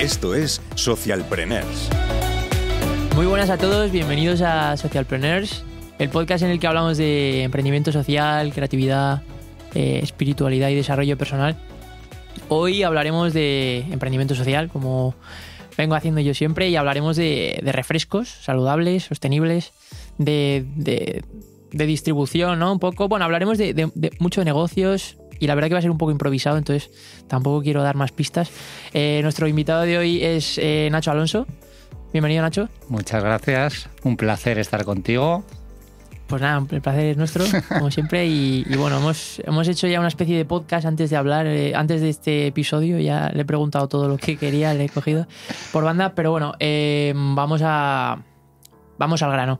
Esto es Socialpreneurs. Muy buenas a todos, bienvenidos a Socialpreneurs, el podcast en el que hablamos de emprendimiento social, creatividad, espiritualidad y desarrollo personal. Hoy hablaremos de emprendimiento social, como vengo haciendo yo siempre, y hablaremos de refrescos saludables, sostenibles, de distribución, ¿no? Un poco, bueno, hablaremos de muchos negocios y la verdad que va a ser un poco improvisado, entonces tampoco quiero dar más pistas. Nuestro invitado de hoy es Nacho Alonso. Bienvenido, Nacho. Muchas gracias, un placer estar contigo. Pues nada, el placer es nuestro, como siempre, y bueno, hemos hecho ya una especie de podcast antes de hablar, antes de este episodio, ya le he preguntado todo lo que quería, le he cogido por banda, pero bueno, vamos al grano.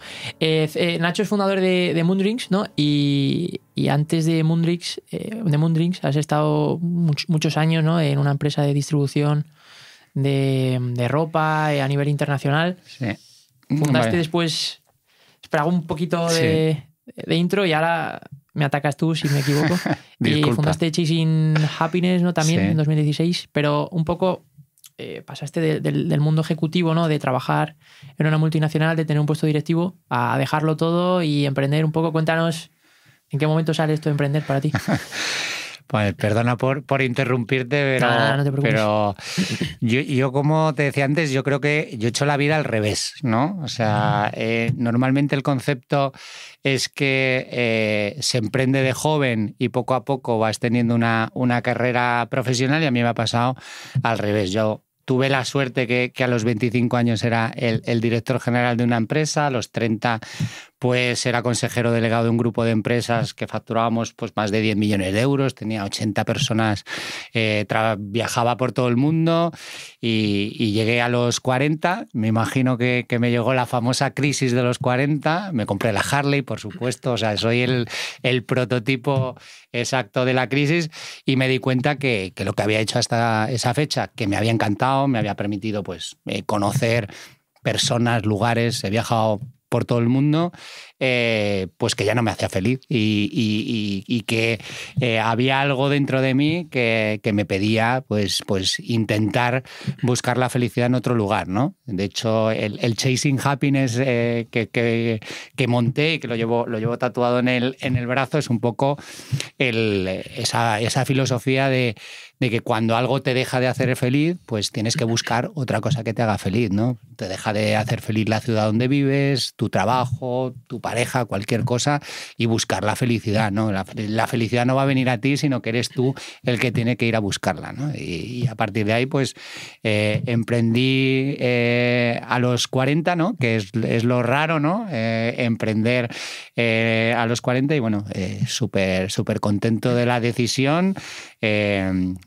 Nacho es fundador de Moon Drinks, ¿no? Y antes de Moon Drinks has estado muchos años, ¿no?, en una empresa de distribución de ropa a nivel internacional. Sí. Fundaste después... Pero hago un poquito de intro y ahora me atacas tú si me equivoco. Y fundaste Chasing Happiness, ¿no?, también en 2016, pero un poco pasaste del mundo ejecutivo, ¿no?, de trabajar en una multinacional, de tener un puesto directivo, a dejarlo todo y emprender un poco. Cuéntanos en qué momento sale esto de emprender para ti. Pues perdona por interrumpirte, pero, no te preocupes. Pero yo, como te decía antes, yo creo que yo he hecho la vida al revés, ¿no? O sea, normalmente el concepto es que se emprende de joven y poco a poco vas teniendo una carrera profesional, y a mí me ha pasado al revés. Yo tuve la suerte que a los 25 años era el director general de una empresa, a los 30 pues era consejero delegado de un grupo de empresas que facturábamos pues más de 10 millones de euros, tenía 80 personas, viajaba por todo el mundo y llegué a los 40, me imagino que me llegó la famosa crisis de los 40, me compré la Harley, por supuesto, o sea, soy el prototipo exacto de la crisis, y me di cuenta que lo que había hecho hasta esa fecha, que me había encantado, me había permitido pues conocer personas, lugares, he viajado por todo el mundo, pues que ya no me hacía feliz y que había algo dentro de mí que me pedía pues intentar buscar la felicidad en otro lugar, ¿no? De hecho, el Chasing Happiness que monté y que lo llevo tatuado en el brazo es un poco esa filosofía de que cuando algo te deja de hacer feliz, pues tienes que buscar otra cosa que te haga feliz, ¿no? Te deja de hacer feliz la ciudad donde vives, tu trabajo, tu pareja, cualquier cosa, y buscar la felicidad, ¿no? La felicidad no va a venir a ti, sino que eres tú el que tiene que ir a buscarla, ¿no? Y a partir de ahí, pues, emprendí a los 40, ¿no? Que es lo raro, ¿no? Emprender a los 40 y, bueno, súper contento de la decisión,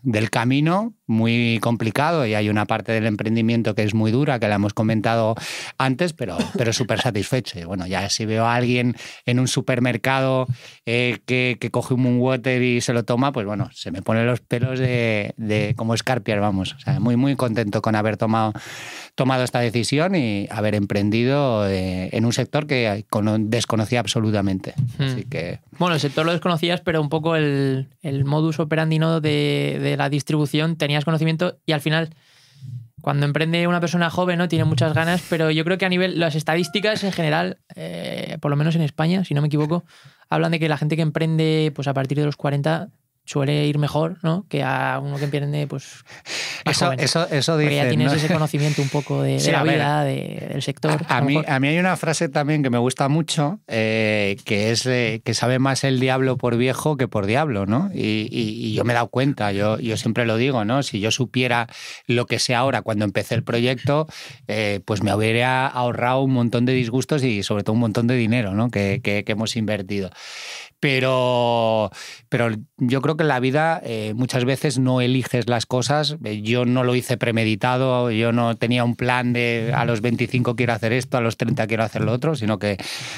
del camino, muy complicado, y hay una parte del emprendimiento que es muy dura, que la hemos comentado antes, pero súper satisfecho. Y bueno, ya si veo a alguien en un supermercado que coge un Moonwater y se lo toma, pues bueno, se me ponen los pelos de como escarpias, vamos. O sea, muy, muy contento con haber tomado esta decisión y haber emprendido en un sector que desconocía absolutamente. Así que... Bueno, el sector lo desconocías, pero un poco el modus operandi, ¿no?, de la distribución tenías conocimiento, y al final cuando emprende una persona joven, ¿no?, tiene muchas ganas, pero yo creo que a nivel las estadísticas en general, por lo menos en España, si no me equivoco, hablan de que la gente que emprende pues a partir de los 40 suele ir mejor, ¿no?, que a uno que emprende pues más joven. Eso dicen, porque ya tienes, ¿no?, ese conocimiento un poco de la vida, del sector. A mí hay una frase también que me gusta mucho, que es que sabe más el diablo por viejo que por diablo, ¿no? Y yo me he dado cuenta, yo siempre lo digo, ¿no? Si yo supiera lo que sé ahora cuando empecé el proyecto, pues me hubiera ahorrado un montón de disgustos y sobre todo un montón de dinero, ¿no?, que hemos invertido. Pero yo creo que en la vida muchas veces no eliges las cosas. Yo no lo hice premeditado, yo no tenía un plan de a los 25 quiero hacer esto, a los 30 quiero hacer lo otro, sino que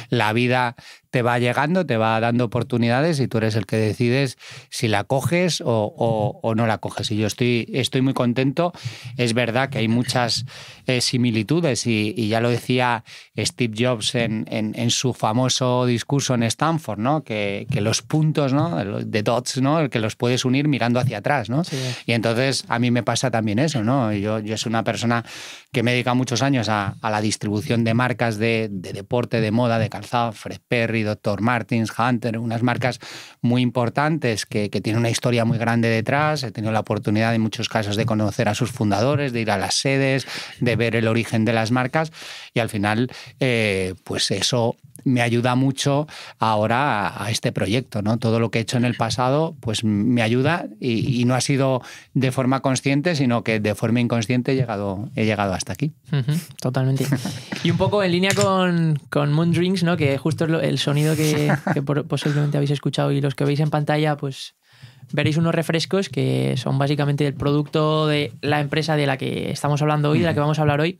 la vida... te va llegando, te va dando oportunidades y tú eres el que decides si la coges o no la coges. Y yo estoy muy contento. Es verdad que hay muchas similitudes y ya lo decía Steve Jobs en su famoso discurso en Stanford, ¿no? Que los puntos, ¿no? De dots, ¿no? Que los puedes unir mirando hacia atrás, ¿no? Sí. Y entonces a mí me pasa también eso, ¿no? Yo soy una persona que me he dedicado muchos años a la distribución de marcas de deporte, de moda, de calzado, Fred Perry, Doctor Martins, Hunter, unas marcas muy importantes que tienen una historia muy grande detrás. He tenido la oportunidad en muchos casos de conocer a sus fundadores, de ir a las sedes, de ver el origen de las marcas y al final pues eso me ayuda mucho ahora a este proyecto, ¿no? Todo lo que he hecho en el pasado pues me ayuda y no ha sido de forma consciente, sino que de forma inconsciente he llegado hasta aquí. Uh-huh, totalmente. Y un poco en línea con Moon Drinks, ¿no? Que justo el sonido que posiblemente habéis escuchado y los que veis en pantalla, pues veréis unos refrescos que son básicamente el producto de la empresa de la que estamos hablando hoy, de la que vamos a hablar hoy.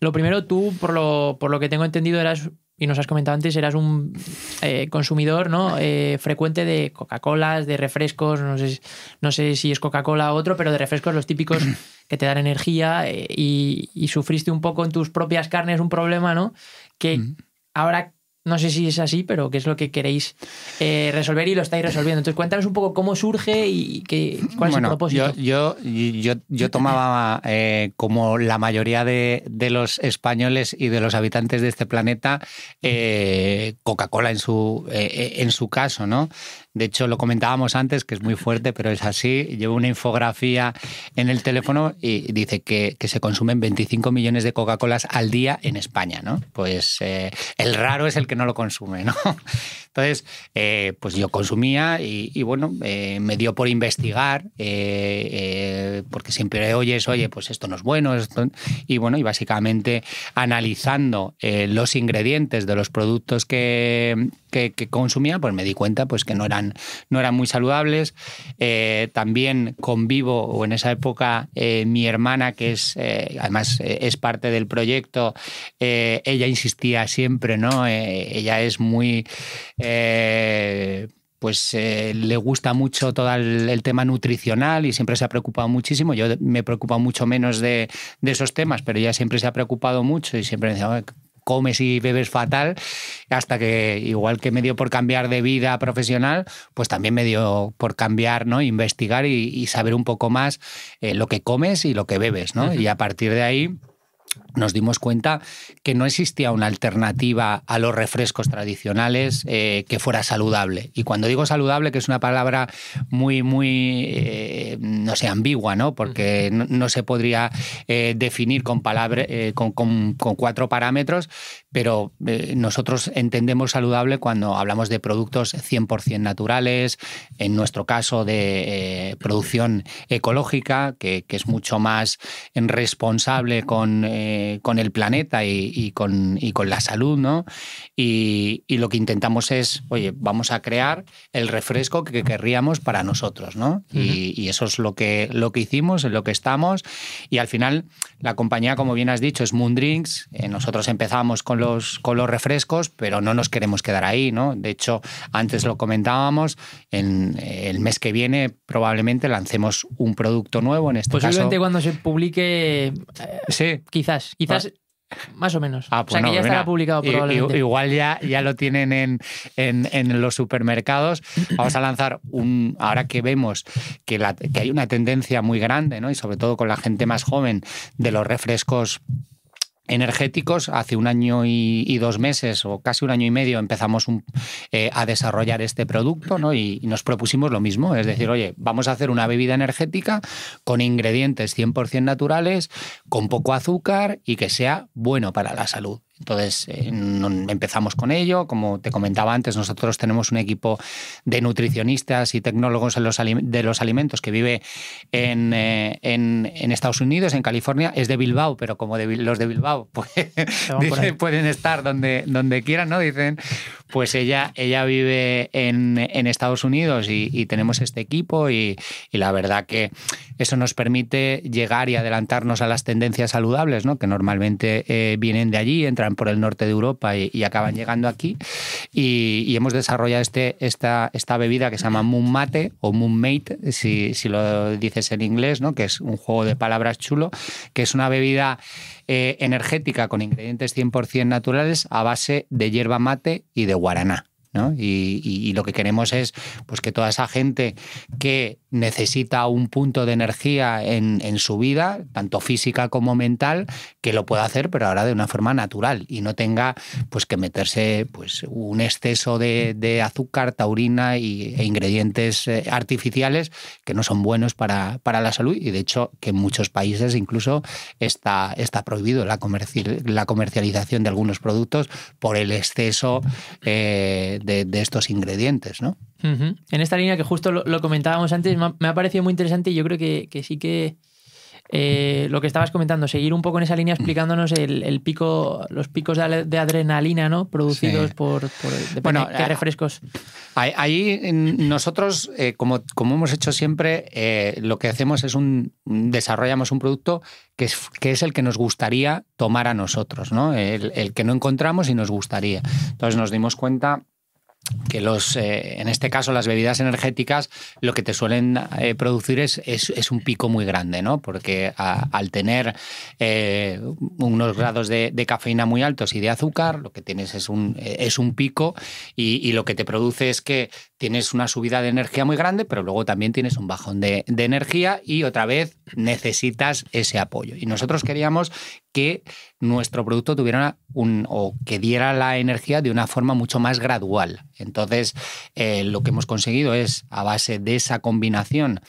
Lo primero, tú, por lo que tengo entendido, eras, y nos has comentado antes, eras un consumidor, ¿no? Frecuente de Coca-Colas, de refrescos, no sé si es Coca-Cola o otro, pero de refrescos los típicos que te dan energía y sufriste un poco en tus propias carnes un problema, ¿no? Que ahora no sé si es así, pero qué es lo que queréis resolver y lo estáis resolviendo. Entonces, cuéntanos un poco cómo surge y cuál es el propósito. Yo tomaba, como la mayoría de los españoles y de los habitantes de este planeta, Coca-Cola en su caso, ¿no? De hecho, lo comentábamos antes, que es muy fuerte, pero es así. Llevo una infografía en el teléfono y dice que se consumen 25 millones de Coca-Colas al día en España, ¿no? Pues el raro es el que no lo consume, ¿no? Entonces, pues yo consumía y bueno, me dio por investigar, porque siempre oyes, oye, pues esto no es bueno, esto... y bueno, y básicamente analizando los ingredientes de los productos que consumía, pues me di cuenta pues que no eran muy saludables. También convivo, o en esa época, mi hermana, que es además es parte del proyecto, ella insistía siempre, ¿no? Ella es muy... le gusta mucho todo el tema nutricional y siempre se ha preocupado muchísimo. Yo me he preocupado mucho menos de esos temas, pero ella siempre se ha preocupado mucho y siempre me decía... comes y bebes fatal, hasta que, igual que me dio por cambiar de vida profesional, pues también me dio por cambiar, ¿no? Investigar y saber un poco más lo que comes y lo que bebes, ¿no? Uh-huh. Y a partir de ahí nos dimos cuenta que no existía una alternativa a los refrescos tradicionales que fuera saludable. Y cuando digo saludable, que es una palabra muy, muy no sé, ambigua, ¿no? Porque no se podría definir con cuatro parámetros, pero nosotros entendemos saludable cuando hablamos de productos 100% naturales, en nuestro caso de producción ecológica, que es mucho más responsable con el planeta y con la salud, ¿no? Y lo que intentamos es, oye, vamos a crear el refresco que querríamos para nosotros, ¿no? Uh-huh. Y eso es lo que hicimos, en lo que estamos. Y al final, la compañía, como bien has dicho, es Moon Drinks. Nosotros empezamos con los refrescos, pero no nos queremos quedar ahí, ¿no? De hecho, antes lo comentábamos, en el mes que viene probablemente lancemos un producto nuevo, en este caso... Posiblemente cuando se publique... sí. Quizás más o menos. Pues o sea, que no, ya estará publicado probablemente. Igual ya lo tienen en los supermercados. Vamos a lanzar ahora que vemos que hay una tendencia muy grande, ¿no? Y sobre todo con la gente más joven, de los refrescos energéticos. Hace un año y 2 meses, o casi un año y medio, empezamos a desarrollar este producto, ¿no? Y nos propusimos lo mismo, es decir, oye, vamos a hacer una bebida energética con ingredientes 100% naturales, con poco azúcar y que sea bueno para la salud. Entonces empezamos con ello. Como te comentaba antes, nosotros tenemos un equipo de nutricionistas y tecnólogos de los alimentos que vive en Estados Unidos, en California. Es de Bilbao, pero como los de Bilbao pues, dicen, pueden estar donde quieran, ¿no? Dicen, pues ella vive en Estados Unidos y tenemos este equipo y la verdad que Eso nos permite llegar y adelantarnos a las tendencias saludables, ¿no? Que normalmente vienen de allí, entran por el norte de Europa y acaban llegando aquí. Y hemos desarrollado esta bebida que se llama Moon Mate o Moon Mate, si lo dices en inglés, ¿no? Que es un juego de palabras chulo, que es una bebida energética con ingredientes 100% naturales a base de yerba mate y de guaraná, ¿no? Y lo que queremos es pues, que toda esa gente que necesita un punto de energía en su vida, tanto física como mental, que lo pueda hacer, pero ahora de una forma natural y no tenga pues, que meterse pues, un exceso de azúcar, taurina e ingredientes artificiales que no son buenos para la salud, y de hecho que en muchos países incluso está prohibido la comercialización de algunos productos por el exceso de estos ingredientes, ¿no? Uh-huh. En esta línea que justo lo comentábamos antes, me ha parecido muy interesante, y yo creo que sí que lo que estabas comentando, seguir un poco en esa línea explicándonos los picos de adrenalina, ¿no? Producidos sí. Bueno, qué refrescos. Ahí nosotros, como hemos hecho siempre, lo que hacemos es desarrollamos un producto que es el que nos gustaría tomar a nosotros, ¿no? El que no encontramos y nos gustaría. Entonces nos dimos cuenta que en este caso las bebidas energéticas lo que te suelen producir es un pico muy grande, ¿no? Porque al tener unos grados de cafeína muy altos y de azúcar, lo que tienes es un pico, y lo que te produce es que tienes una subida de energía muy grande, pero luego también tienes un bajón de energía y otra vez necesitas ese apoyo. Y nosotros queríamos que nuestro producto tuviera que diera la energía de una forma mucho más gradual. Entonces, lo que hemos conseguido es, a base de esa combinación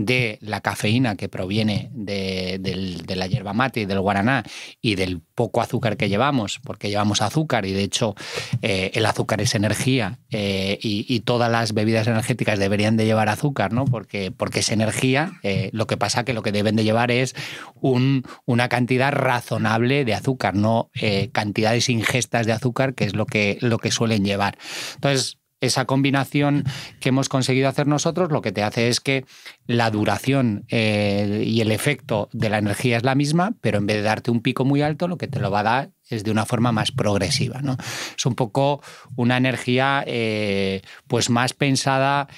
de la cafeína que proviene de la yerba mate y del guaraná y del poco azúcar que llevamos, porque llevamos azúcar y de hecho el azúcar es energía, y todas las bebidas energéticas deberían de llevar azúcar, ¿no? Porque es energía, lo que pasa que lo que deben de llevar es una cantidad razonable de azúcar, no cantidades ingestas de azúcar, que es lo que suelen llevar. Entonces, esa combinación que hemos conseguido hacer nosotros lo que te hace es que la duración y el efecto de la energía es la misma, pero en vez de darte un pico muy alto, lo que te lo va a dar es de una forma más progresiva, ¿no? Es un poco una energía pues más pensada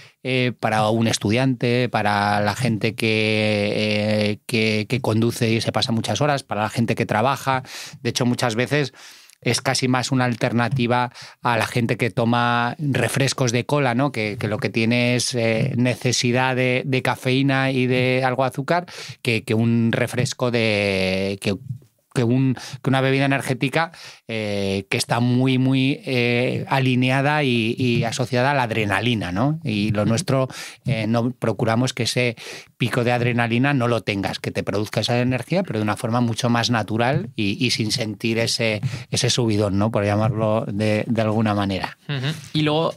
para un estudiante, para la gente que conduce y se pasa muchas horas, para la gente que trabaja. De hecho, muchas veces es casi más una alternativa a la gente que toma refrescos de cola, ¿no? Que lo que tiene es necesidad de cafeína y de algo de azúcar, que un refresco que una bebida energética que está muy, muy alineada y asociada a la adrenalina, ¿no? Y lo nuestro, no procuramos que ese pico de adrenalina no lo tengas, que te produzca esa energía, pero de una forma mucho más natural y sin sentir ese subidón, ¿no? Por llamarlo de alguna manera. Uh-huh. Y luego,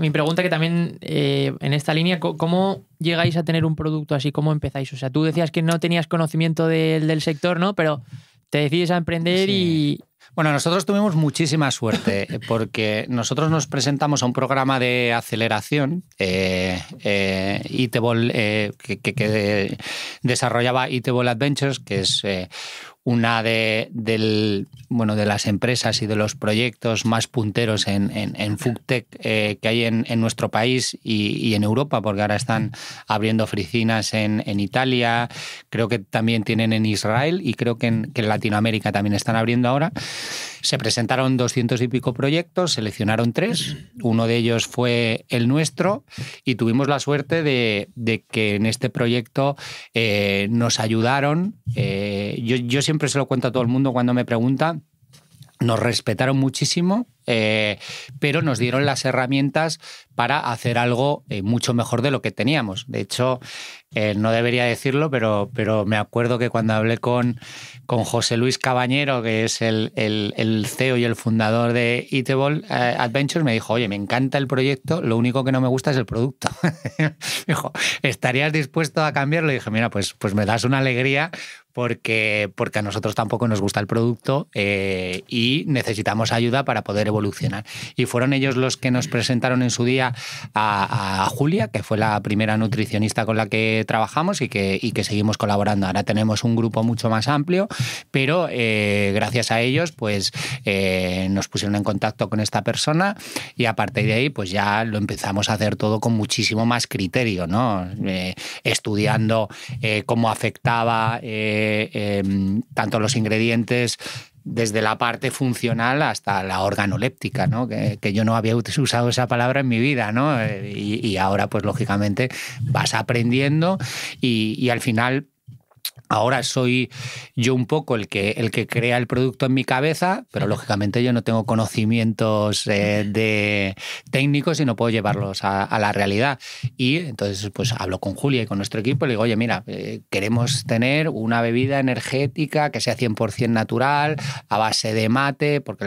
mi pregunta que también en esta línea, ¿cómo llegáis a tener un producto así? ¿Cómo empezáis? O sea, tú decías que no tenías conocimiento del sector, ¿no? Pero te decides a emprender sí. Bueno, nosotros tuvimos muchísima suerte porque nosotros nos presentamos a un programa de aceleración, Eatable, que desarrollaba Eatable Adventures, que es una de las empresas y de los proyectos más punteros en food tech que hay en nuestro país y en Europa, porque ahora están abriendo oficinas en Italia, creo que también tienen en Israel y creo que en Latinoamérica también están abriendo ahora. Se presentaron 200 y pico proyectos, seleccionaron 3, uno de ellos fue el nuestro y tuvimos la suerte de que en este proyecto nos ayudaron. Yo siempre se lo cuento a todo el mundo cuando me pregunta, nos respetaron muchísimo, pero nos dieron las herramientas para hacer algo mucho mejor de lo que teníamos. De hecho, no debería decirlo, pero me acuerdo que cuando hablé con José Luis Cabañero, que es el CEO y el fundador de Eatable Adventures, me dijo, oye, me encanta el proyecto, lo único que no me gusta es el producto. Me dijo, ¿estarías dispuesto a cambiarlo? Y dije, mira, pues me das una alegría porque a nosotros tampoco nos gusta el producto y necesitamos ayuda para poder evolucionar evolucionar. Y fueron ellos los que nos presentaron en su día a Julia, que fue la primera nutricionista con la que trabajamos y que seguimos colaborando. Ahora tenemos un grupo mucho más amplio, pero gracias a ellos pues nos pusieron en contacto con esta persona y a partir de ahí pues ya lo empezamos a hacer todo con muchísimo más criterio, ¿no? Estudiando cómo afectaba tanto los ingredientes desde la parte funcional hasta la organoléptica, ¿no? Que yo no había usado esa palabra en mi vida, ¿no? Y ahora, pues lógicamente, vas aprendiendo y al final... Ahora soy yo un poco el que crea el producto en mi cabeza, pero lógicamente yo no tengo conocimientos de técnicos y no puedo llevarlos a la realidad. Y entonces pues hablo con Julia y con nuestro equipo y le digo, oye, mira, queremos tener una bebida energética que sea 100% natural, a base de mate, porque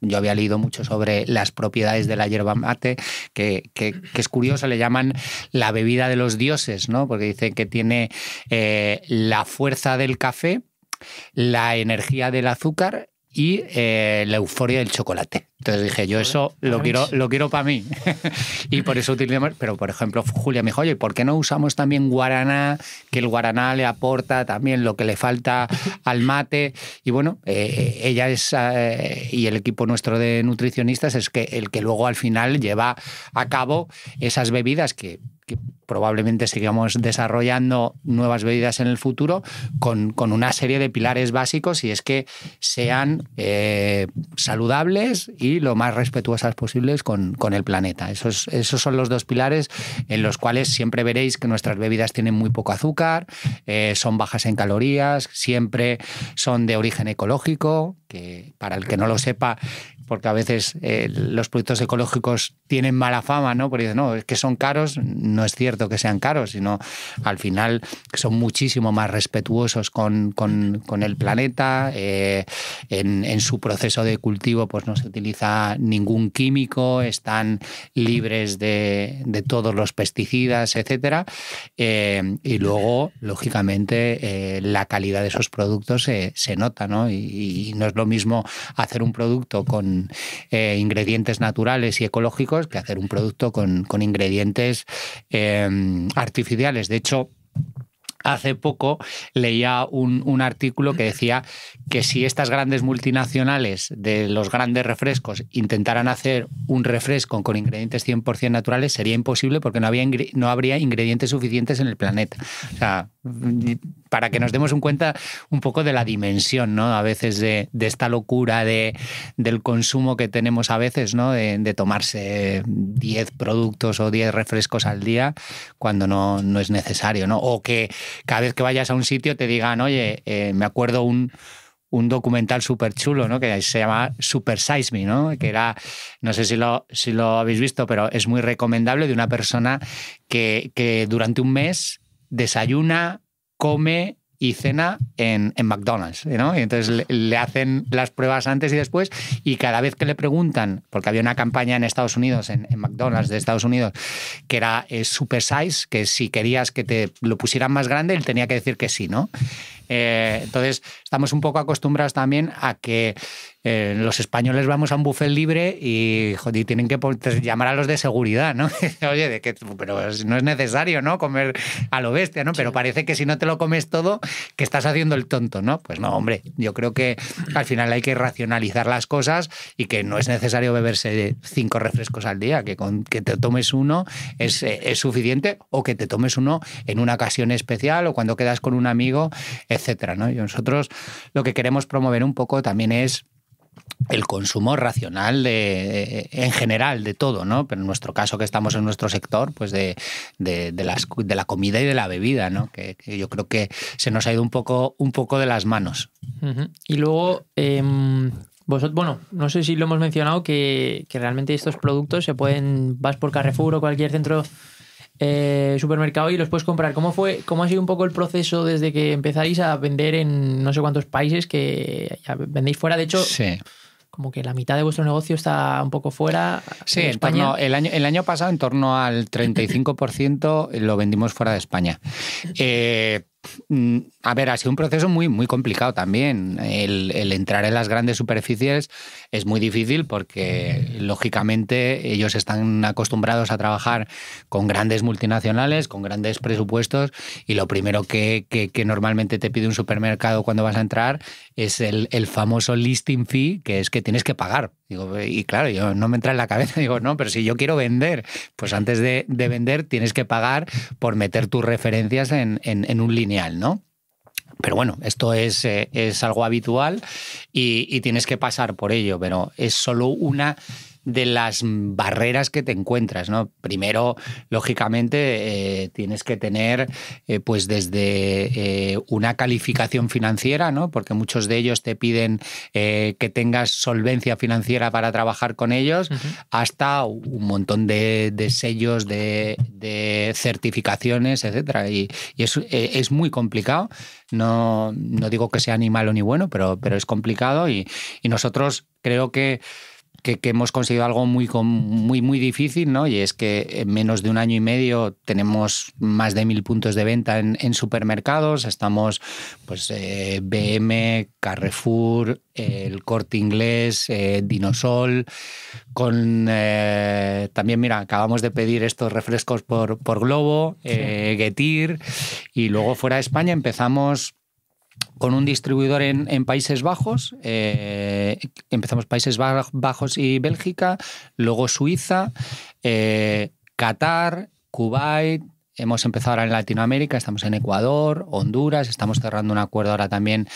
yo había leído mucho sobre las propiedades de la hierba mate, que es curioso, le llaman la bebida de los dioses, ¿no? Porque dicen que tiene la fuerza del café, la energía del azúcar y la euforia del chocolate. Entonces dije, yo eso lo quiero para mí. Y por eso utilizamos... Pero, por ejemplo, Julia me dijo, oye, ¿por qué no usamos también guaraná? Que el guaraná le aporta también lo que le falta al mate. Y bueno, ella es... y el equipo nuestro de nutricionistas es que el que luego al final lleva a cabo esas bebidas que probablemente sigamos desarrollando nuevas bebidas en el futuro con una serie de pilares básicos, y es que sean saludables y lo más respetuosas posibles con el planeta. Esos son los dos pilares en los cuales siempre veréis que nuestras bebidas tienen muy poco azúcar, son bajas en calorías, siempre son de origen ecológico, que para el que no lo sepa... porque a veces los productos ecológicos tienen mala fama, ¿no? Porque dicen, no, es que son caros. No es cierto que sean caros, sino al final son muchísimo más respetuosos con el planeta. En su proceso de cultivo pues no se utiliza ningún químico, están libres de todos los pesticidas, etc. Y luego, lógicamente, la calidad de esos productos se nota, ¿no? Y no es lo mismo hacer un producto con ingredientes naturales y ecológicos que hacer un producto con ingredientes artificiales. De hecho, hace poco leía un artículo que decía que si estas grandes multinacionales de los grandes refrescos intentaran hacer un refresco con ingredientes 100% naturales, sería imposible porque no habría ingredientes suficientes en el planeta. O sea, para que nos demos cuenta un poco de la dimensión, ¿no? A veces de esta locura del consumo que tenemos a veces, ¿no? De tomarse 10 productos o 10 refrescos al día cuando no es necesario, ¿no? O que cada vez que vayas a un sitio te digan, oye, me acuerdo un documental súper chulo, ¿no? Que se llama Super Size Me, ¿no? Que era, no sé si lo habéis visto, pero es muy recomendable, de una persona que durante un mes desayuna, come y cena en McDonald's, ¿no? Y entonces le hacen las pruebas antes y después, y cada vez que le preguntan, porque había una campaña en Estados Unidos, en McDonald's de Estados Unidos, que era Super Size, que si querías que te lo pusieran más grande, él tenía que decir que sí, ¿no? Entonces, estamos un poco acostumbrados también a que los españoles vamos a un buffet libre y, joder, tienen que llamar a los de seguridad, ¿no? Oye, pero no es necesario, ¿no? Comer a lo bestia, ¿no? Pero parece que si no te lo comes todo, que estás haciendo el tonto, ¿no? Pues no, hombre, yo creo que al final hay que racionalizar las cosas y que no es necesario beberse 5 refrescos al día, que con que te tomes uno es suficiente, o que te tomes uno en una ocasión especial o cuando quedas con un amigo, etcétera, ¿no? Y nosotros lo que queremos promover un poco también es el consumo racional en general de todo, ¿no? Pero en nuestro caso, que estamos en nuestro sector, pues de la comida y de la bebida, ¿no? Que yo creo que se nos ha ido un poco de las manos. Uh-huh. Y luego, vosotros, bueno, no sé si lo hemos mencionado, que realmente estos productos se pueden... Vas por Carrefour o cualquier centro... supermercado y los puedes comprar. ¿Cómo ha sido un poco el proceso desde que empezáis a vender en no sé cuántos países que ya vendéis fuera? De hecho, sí, como que la mitad de vuestro negocio está un poco fuera. Sí, en torno, el año pasado en torno al 35% lo vendimos fuera de España. A ver, ha sido un proceso muy, muy complicado también. El entrar en las grandes superficies es muy difícil porque, lógicamente, ellos están acostumbrados a trabajar con grandes multinacionales, con grandes presupuestos, y lo primero que normalmente te pide un supermercado cuando vas a entrar es el famoso listing fee, que es que tienes que pagar. Digo, y claro, yo no me entra en la cabeza, digo, no, pero si yo quiero vender, pues antes de vender tienes que pagar por meter tus referencias en un lineal, ¿no? Pero bueno, esto es algo habitual y tienes que pasar por ello, pero es solo una de las barreras que te encuentras, ¿no? Primero, lógicamente, tienes que tener pues desde una calificación financiera, ¿no? Porque muchos de ellos te piden que tengas solvencia financiera para trabajar con ellos, hasta un montón de sellos, de certificaciones, etcétera. Y es muy complicado. No digo que sea ni malo ni bueno, pero es complicado y nosotros creo que hemos conseguido algo muy difícil, ¿no? Y es que en menos de un año y medio tenemos más de 1000 puntos de venta en supermercados. Estamos, pues, BM, Carrefour, El Corte Inglés, Dinosol, con también, mira, acabamos de pedir estos refrescos por Glovo, Getir, y luego fuera de España empezamos con un distribuidor en Países Bajos, empezamos Países Bajos y Bélgica, luego Suiza, Qatar, Kuwait, hemos empezado ahora en Latinoamérica, estamos en Ecuador, Honduras, estamos cerrando un acuerdo ahora también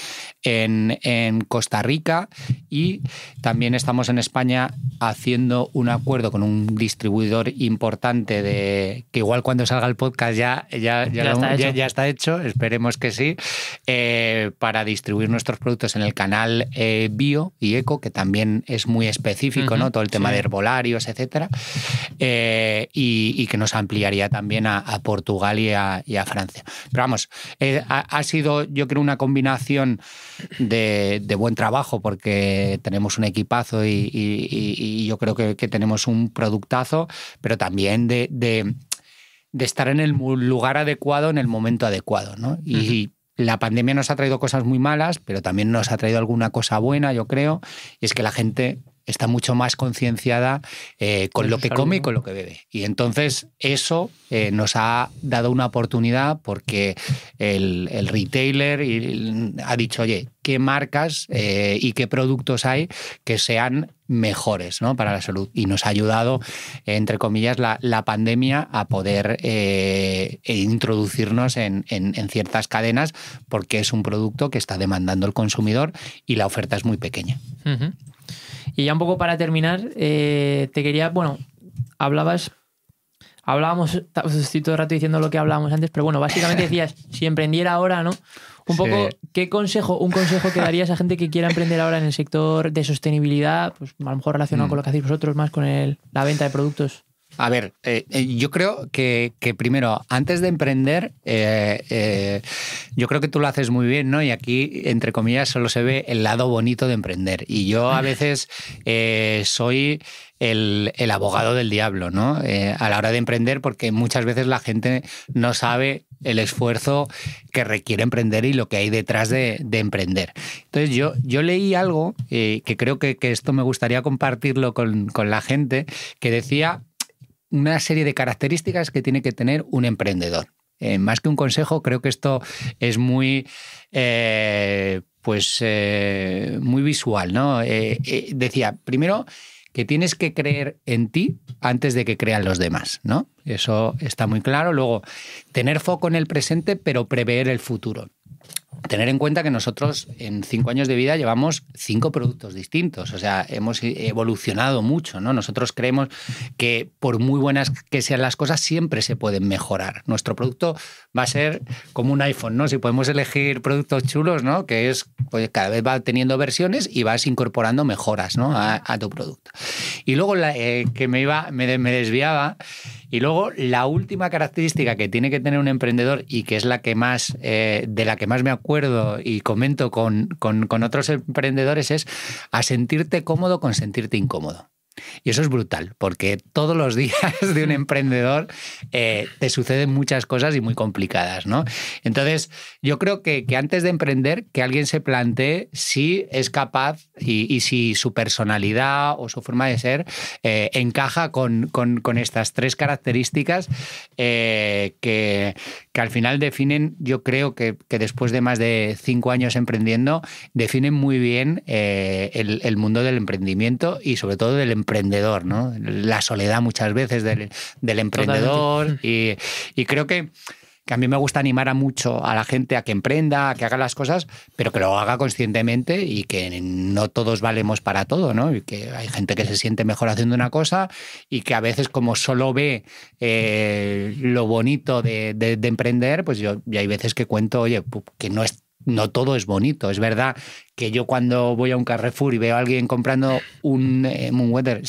en Costa Rica y también estamos en España haciendo un acuerdo con un distribuidor importante que igual cuando salga el podcast ya está hecho, esperemos que sí, para distribuir nuestros productos en el canal bio y eco, que también es muy específico, ¿no? Todo el tema de herbolarios, etcétera, y que nos ampliaría también a Portugal y a Francia. Pero vamos, ha sido, yo creo, una combinación de buen trabajo porque tenemos un equipazo y yo creo que tenemos un productazo, pero también de estar en el lugar adecuado en el momento adecuado, ¿no? Y la pandemia nos ha traído cosas muy malas, pero también nos ha traído alguna cosa buena, yo creo, y es que la gente está mucho más concienciada con lo que come y con lo que bebe. Y entonces eso nos ha dado una oportunidad porque el retailer ha dicho, oye, qué marcas y qué productos hay que sean mejores, ¿no? Para la salud. Y nos ha ayudado, entre comillas, la pandemia a poder introducirnos en ciertas cadenas porque es un producto que está demandando el consumidor y la oferta es muy pequeña. Y ya un poco para terminar, te quería, bueno, hablábamos, estoy todo el rato diciendo lo que hablábamos antes, pero bueno, básicamente decías, si emprendiera ahora, ¿no? Un poco, sí. ¿Un consejo que darías a gente que quiera emprender ahora en el sector de sostenibilidad, pues a lo mejor relacionado con lo que hacéis vosotros, más con la venta de productos? A ver, yo creo que primero, antes de emprender, yo creo que tú lo haces muy bien, ¿no? Y aquí, entre comillas, solo se ve el lado bonito de emprender. Y yo a veces soy el abogado del diablo, ¿no? A la hora de emprender, porque muchas veces la gente no sabe el esfuerzo que requiere emprender y lo que hay detrás de emprender. Entonces yo leí algo que creo que esto me gustaría compartirlo con la gente, que decía una serie de características que tiene que tener un emprendedor. Más que un consejo, creo que esto es muy muy visual, ¿no? Decía, primero, que tienes que creer en ti antes de que crean los demás, ¿no? Eso está muy claro. Luego, tener foco en el presente, pero prever el futuro. Tener en cuenta que nosotros en 5 años de vida llevamos 5 productos distintos. O sea, hemos evolucionado mucho, ¿no? Nosotros creemos que por muy buenas que sean las cosas, siempre se pueden mejorar. Nuestro producto va a ser como un iPhone, ¿no? Si podemos elegir productos chulos, ¿no? Que es, pues cada vez va teniendo versiones y vas incorporando mejoras, ¿no? A tu producto. Y luego, que me desviaba. Y luego, la última característica que tiene que tener un emprendedor y que es la que más de la que más me acuerdo y comento con otros emprendedores es a sentirte cómodo con sentirte incómodo. Y eso es brutal, porque todos los días de un emprendedor te suceden muchas cosas y muy complicadas, ¿no? Entonces, yo creo que antes de emprender, que alguien se plantee si es capaz y si su personalidad o su forma de ser encaja con estas tres características que al final definen, yo creo que después de más de 5 años emprendiendo, definen muy bien el mundo del emprendimiento y sobre todo del emprendedor, ¿no? La soledad muchas veces del emprendedor y creo que a mí me gusta animar a la gente a que emprenda, a que haga las cosas, pero que lo haga conscientemente y que no todos valemos para todo, ¿no? Y que hay gente que se siente mejor haciendo una cosa y que a veces como solo ve lo bonito de emprender, pues yo hay veces que cuento, oye, que no todo es bonito. Es verdad que yo cuando voy a un Carrefour y veo a alguien comprando un Moonwater,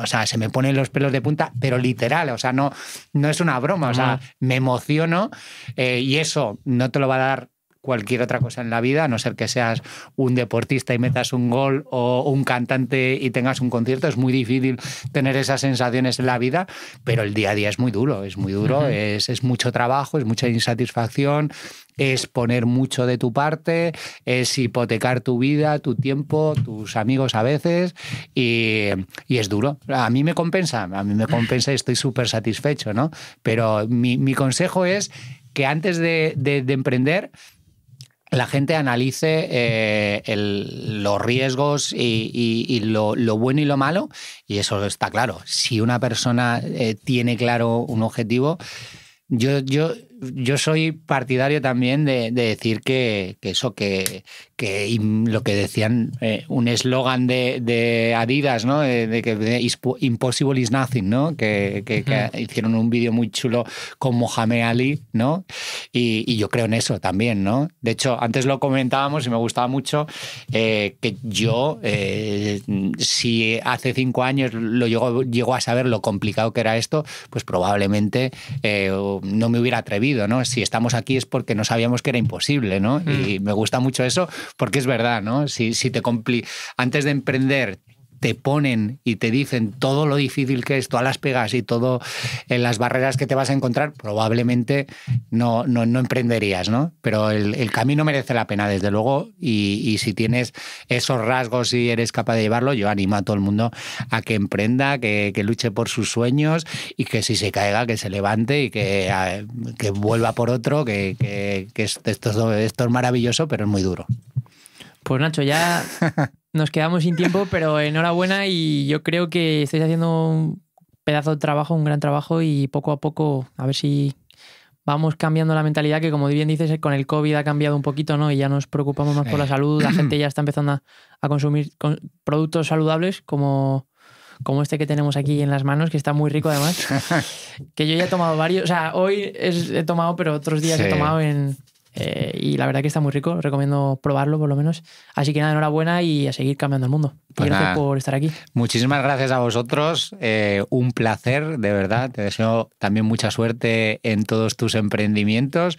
o sea, se me ponen los pelos de punta, pero literal, o sea, no es una broma, o sea, me emociono y eso no te lo va a dar cualquier otra cosa en la vida, a no ser que seas un deportista y metas un gol o un cantante y tengas un concierto. Es muy difícil tener esas sensaciones en la vida, pero el día a día es muy duro, uh-huh. Es mucho trabajo, es mucha insatisfacción, es poner mucho de tu parte, es hipotecar tu vida, tu tiempo, tus amigos a veces y es duro. A mí me compensa y estoy súper satisfecho, ¿no? Pero mi consejo es que antes de emprender, la gente analice los riesgos y lo bueno y lo malo, y eso está claro. Si una persona tiene claro un objetivo, yo soy partidario también de decir que eso, que lo que decían, un eslogan de Adidas, ¿no? De Impossible is nothing, ¿no? Que hicieron un vídeo muy chulo con Mohamed Ali, ¿no? Y yo creo en eso también, ¿no? De hecho, antes lo comentábamos y me gustaba mucho que yo, si hace 5 años llego a saber lo complicado que era esto, pues probablemente no me hubiera atrevido, ¿no? Si estamos aquí es porque no sabíamos que era imposible, ¿no? Y me gusta mucho eso, porque es verdad, ¿no? Si antes de emprender te ponen y te dicen todo lo difícil que es, todas las pegas y todo las barreras que te vas a encontrar, probablemente no emprenderías, ¿no? Pero el camino merece la pena, desde luego, y si tienes esos rasgos y eres capaz de llevarlo, yo animo a todo el mundo a que emprenda, que luche por sus sueños y que si se caiga, que se levante y que vuelva por otro, que esto es maravilloso, pero es muy duro. Pues Nacho, ya nos quedamos sin tiempo, pero enhorabuena, y yo creo que estáis haciendo un pedazo de trabajo, un gran trabajo, y poco a poco a ver si vamos cambiando la mentalidad, que como bien dices, con el COVID ha cambiado un poquito, ¿no? Y ya nos preocupamos más por la salud, la gente ya está empezando a consumir productos saludables como este que tenemos aquí en las manos, que está muy rico además, que yo ya he tomado varios, o sea, hoy he tomado, pero otros días he tomado y la verdad que está muy rico, recomiendo probarlo por lo menos. Así que nada, enhorabuena y a seguir cambiando el mundo. Pues gracias por estar aquí. Muchísimas gracias a vosotros, un placer, de verdad. Te deseo también mucha suerte en todos tus emprendimientos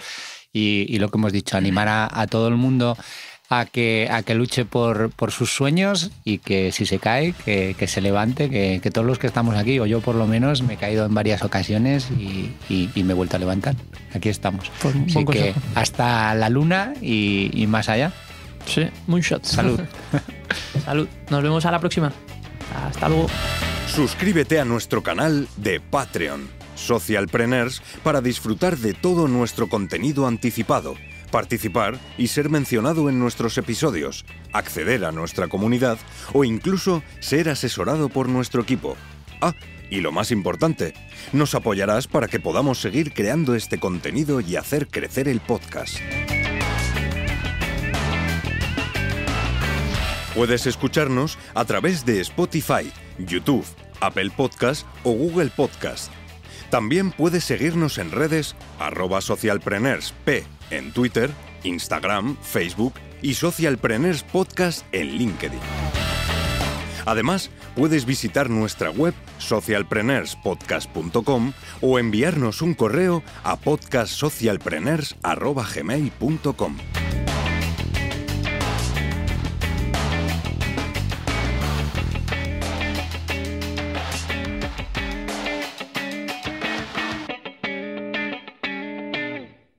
y lo que hemos dicho, animar a todo el mundo a que luche por sus sueños y que si se cae, que se levante, que todos los que estamos aquí, o yo por lo menos, me he caído en varias ocasiones y me he vuelto a levantar. Aquí estamos. Pues así que hasta la luna y más allá. Sí, moonshots. Salud. Salud. Nos vemos a la próxima. Hasta luego. Suscríbete a nuestro canal de Patreon, Socialpreneurs, para disfrutar de todo nuestro contenido anticipado, participar y ser mencionado en nuestros episodios, acceder a nuestra comunidad o incluso ser asesorado por nuestro equipo. Ah, y lo más importante, nos apoyarás para que podamos seguir creando este contenido y hacer crecer el podcast. Puedes escucharnos a través de Spotify, YouTube, Apple Podcast o Google Podcast. También puedes seguirnos en redes @socialpreneursp en Twitter, Instagram, Facebook y Socialpreneurs Podcast en LinkedIn. Además, puedes visitar nuestra web socialpreneurspodcast.com o enviarnos un correo a podcastsocialpreneurs@gmail.com.